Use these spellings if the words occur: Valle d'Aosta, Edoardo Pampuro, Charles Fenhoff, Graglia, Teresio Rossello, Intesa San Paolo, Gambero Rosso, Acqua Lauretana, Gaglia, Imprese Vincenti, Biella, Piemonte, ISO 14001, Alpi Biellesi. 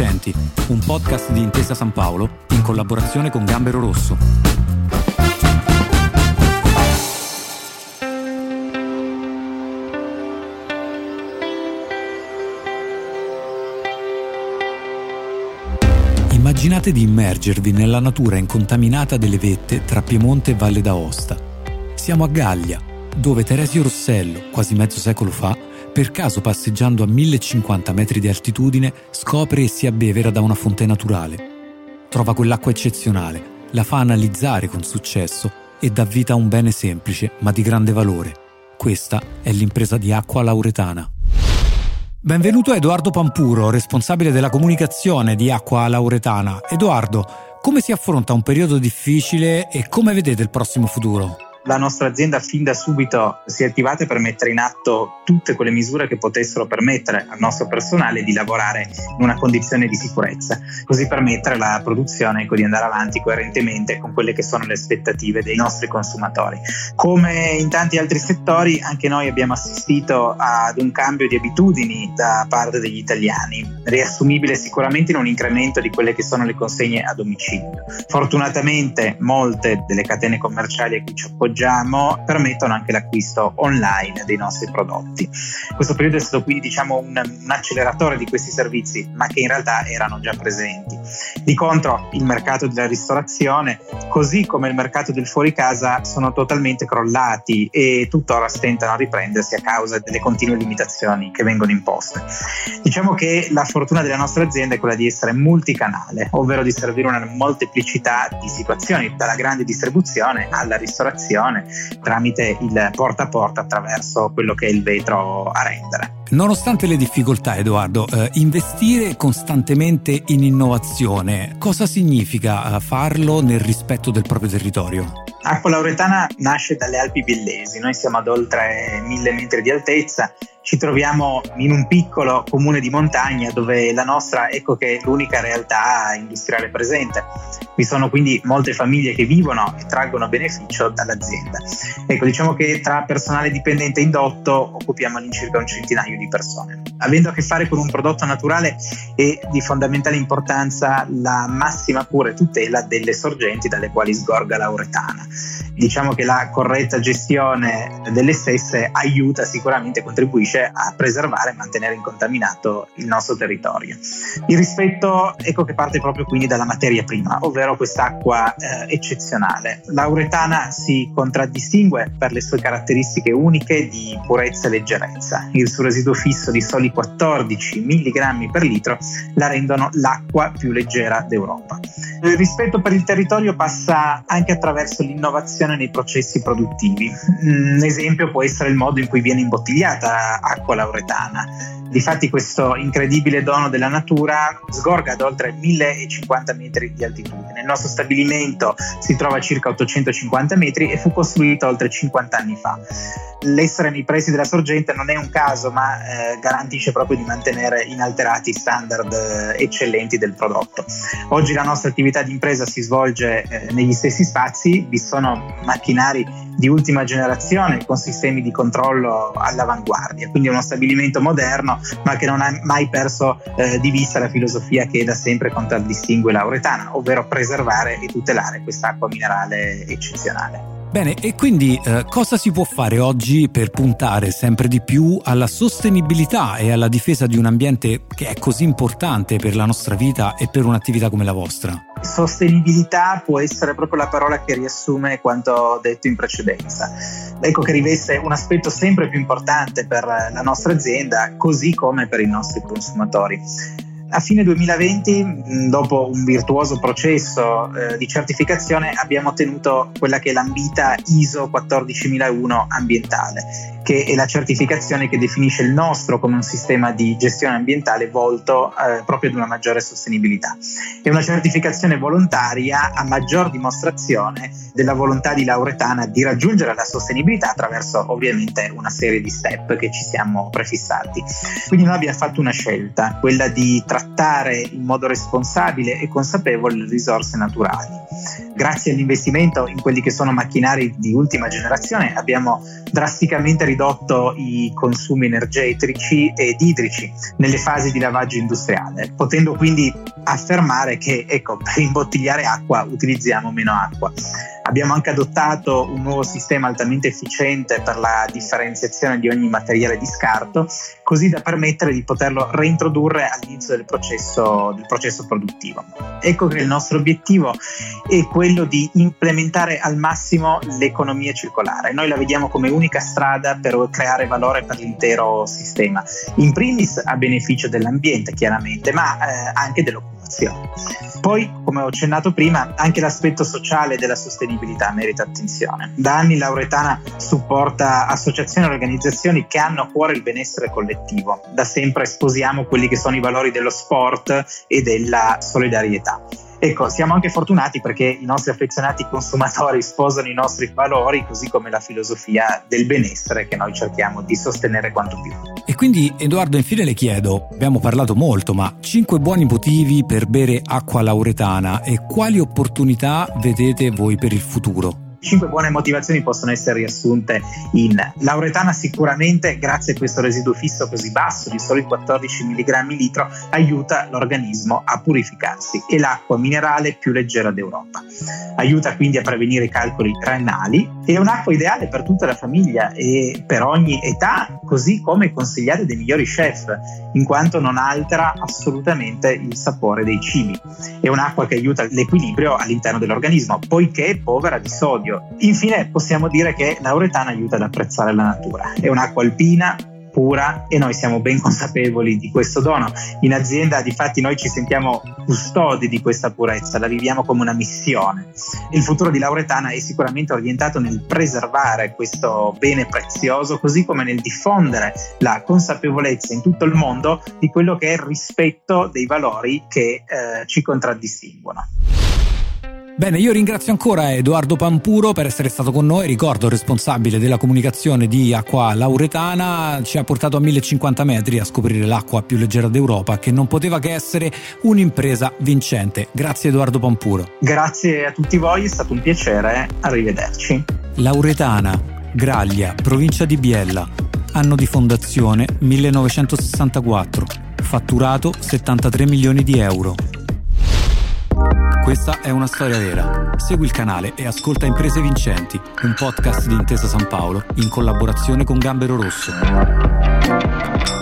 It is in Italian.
Vincenti, un podcast di Intesa San Paolo in collaborazione con Gambero Rosso. Immaginate di immergervi nella natura incontaminata delle vette tra Piemonte e Valle d'Aosta. Siamo a Gaglia, dove Teresio Rossello, quasi mezzo secolo fa, per caso passeggiando a 1050 metri di altitudine, scopre e si abbevera da una fonte naturale. Trova quell'acqua eccezionale, la fa analizzare con successo e dà vita a un bene semplice ma di grande valore. Questa è l'impresa di Acqua Lauretana. Benvenuto a Edoardo Pampuro, responsabile della comunicazione di Acqua Lauretana. Edoardo, come si affronta un periodo difficile e come vedete il prossimo futuro? La nostra azienda fin da subito si è attivata per mettere in atto tutte quelle misure che potessero permettere al nostro personale di lavorare in una condizione di sicurezza, così permettere la produzione di andare avanti coerentemente con quelle che sono le aspettative dei nostri consumatori. Come in tanti altri settori, anche noi abbiamo assistito ad un cambio di abitudini da parte degli italiani, riassumibile sicuramente in un incremento di quelle che sono le consegne a domicilio. Fortunatamente molte delle catene commerciali a cui ci appoggiamo permettono anche l'acquisto online dei nostri prodotti. Questo periodo è stato quindi un acceleratore di questi servizi, ma che in realtà erano già presenti. Di contro, il mercato della ristorazione, così come il mercato del fuoricasa, sono totalmente crollati e tuttora stentano a riprendersi a causa delle continue limitazioni che vengono imposte. Diciamo che la fortuna della nostra azienda è quella di essere multicanale, ovvero di servire una molteplicità di situazioni, dalla grande distribuzione alla ristorazione, tramite il porta a porta attraverso quello che è il vetro a rendere. Nonostante le difficoltà, Edoardo, investire costantemente in innovazione, cosa significa farlo nel rispetto del proprio territorio? Acqua Lauretana nasce dalle Alpi Biellesi, noi siamo ad oltre 1000 metri di altezza, ci troviamo in un piccolo comune di montagna dove la nostra che è l'unica realtà industriale presente. Vi sono quindi molte famiglie che vivono e traggono beneficio dall'azienda. Diciamo che tra personale dipendente e indotto occupiamo all'incirca un centinaio di persone. Avendo a che fare con un prodotto naturale, è di fondamentale importanza la massima cura e tutela delle sorgenti dalle quali sgorga Lauretana. Diciamo che la corretta gestione delle stesse aiuta sicuramente, contribuisce a preservare e mantenere incontaminato il nostro territorio. Il rispetto che parte proprio quindi dalla materia prima, ovvero quest'acqua eccezionale. Lauretana si contraddistingue per le sue caratteristiche uniche di purezza e leggerezza. Il suo residuo fisso di soli 14 mg per litro la rendono l'acqua più leggera d'Europa. Il rispetto per il territorio passa anche attraverso l'innovazione nei processi produttivi. Un esempio può essere il modo in cui viene imbottigliata Acqua Lauretana. Difatti questo incredibile dono della natura sgorga ad oltre 1050 metri di altitudine. Il nostro stabilimento si trova a circa 850 metri e fu costruito oltre 50 anni fa. L'essere nei pressi della sorgente non è un caso, ma garantisce proprio di mantenere inalterati i standard eccellenti del prodotto. Oggi la nostra attività di impresa si svolge negli stessi spazi, vi sono macchinari di ultima generazione con sistemi di controllo all'avanguardia, quindi è uno stabilimento moderno ma che non ha mai perso di vista la filosofia che da sempre contraddistingue Lauretana, ovvero preservare e tutelare quest'acqua minerale eccezionale. Bene, e quindi cosa si può fare oggi per puntare sempre di più alla sostenibilità e alla difesa di un ambiente che è così importante per la nostra vita e per un'attività come la vostra? Sostenibilità può essere proprio la parola che riassume quanto detto in precedenza. Che riveste un aspetto sempre più importante per la nostra azienda, così come per i nostri consumatori. A fine 2020, dopo un virtuoso processo di certificazione, abbiamo ottenuto quella che è l'ambita ISO 14001 ambientale, che è la certificazione che definisce il nostro come un sistema di gestione ambientale volto proprio ad una maggiore sostenibilità. È una certificazione volontaria a maggior dimostrazione della volontà di Lauretana di raggiungere la sostenibilità attraverso ovviamente una serie di step che ci siamo prefissati. Quindi noi abbiamo fatto una scelta, quella di trattare in modo responsabile e consapevole le risorse naturali. Grazie all'investimento in quelli che sono macchinari di ultima generazione abbiamo drasticamente ridotto i consumi energetici ed idrici nelle fasi di lavaggio industriale, potendo quindi affermare che per imbottigliare acqua utilizziamo meno acqua. Abbiamo anche adottato un nuovo sistema altamente efficiente per la differenziazione di ogni materiale di scarto, così da permettere di poterlo reintrodurre all'inizio del processo produttivo. Ecco che il nostro obiettivo è quello di implementare al massimo l'economia circolare. Noi la vediamo come unica strada per creare valore per l'intero sistema, in primis a beneficio dell'ambiente chiaramente, ma anche dell'occupazione. Poi, come ho accennato prima, anche l'aspetto sociale della sostenibilità merita attenzione. Da anni Lauretana supporta associazioni e organizzazioni che hanno a cuore il benessere collettivo. Da sempre sposiamo quelli che sono i valori dello sport e della solidarietà. Siamo anche fortunati perché i nostri affezionati consumatori sposano i nostri valori, così come la filosofia del benessere che noi cerchiamo di sostenere quanto più. E quindi, Edoardo, infine le chiedo, abbiamo parlato molto, ma 5 buoni motivi per bere acqua lauretana e quali opportunità vedete voi per il futuro? 5 buone motivazioni possono essere riassunte in Lauretana sicuramente, grazie a questo residuo fisso così basso di soli 14 mg litro, aiuta l'organismo a purificarsi, e l'acqua minerale più leggera d'Europa, aiuta quindi a prevenire i calcoli renali. È un'acqua ideale per tutta la famiglia e per ogni età, così come consigliate dai migliori chef, in quanto non altera assolutamente il sapore dei cibi. È un'acqua che aiuta l'equilibrio all'interno dell'organismo, poiché è povera di sodio. Infine possiamo dire che Lauretana aiuta ad apprezzare la natura. È un'acqua alpina, pura, e noi siamo ben consapevoli di questo dono. In azienda, difatti, noi ci sentiamo custodi di questa purezza, la viviamo come una missione. Il futuro di Lauretana è sicuramente orientato nel preservare questo bene prezioso, così come nel diffondere la consapevolezza in tutto il mondo di quello che è il rispetto dei valori che ci contraddistinguono. Bene, io ringrazio ancora Edoardo Pampuro per essere stato con noi, ricordo responsabile della comunicazione di Acqua Lauretana. Ci ha portato a 1050 metri a scoprire l'acqua più leggera d'Europa, che non poteva che essere un'impresa vincente. Grazie Edoardo Pampuro. Grazie a tutti voi, è stato un piacere, arrivederci. Lauretana, Graglia, provincia di Biella, anno di fondazione 1964, fatturato 73 milioni di euro. Questa è una storia vera. Segui il canale e ascolta Imprese Vincenti, un podcast di Intesa San Paolo in collaborazione con Gambero Rosso.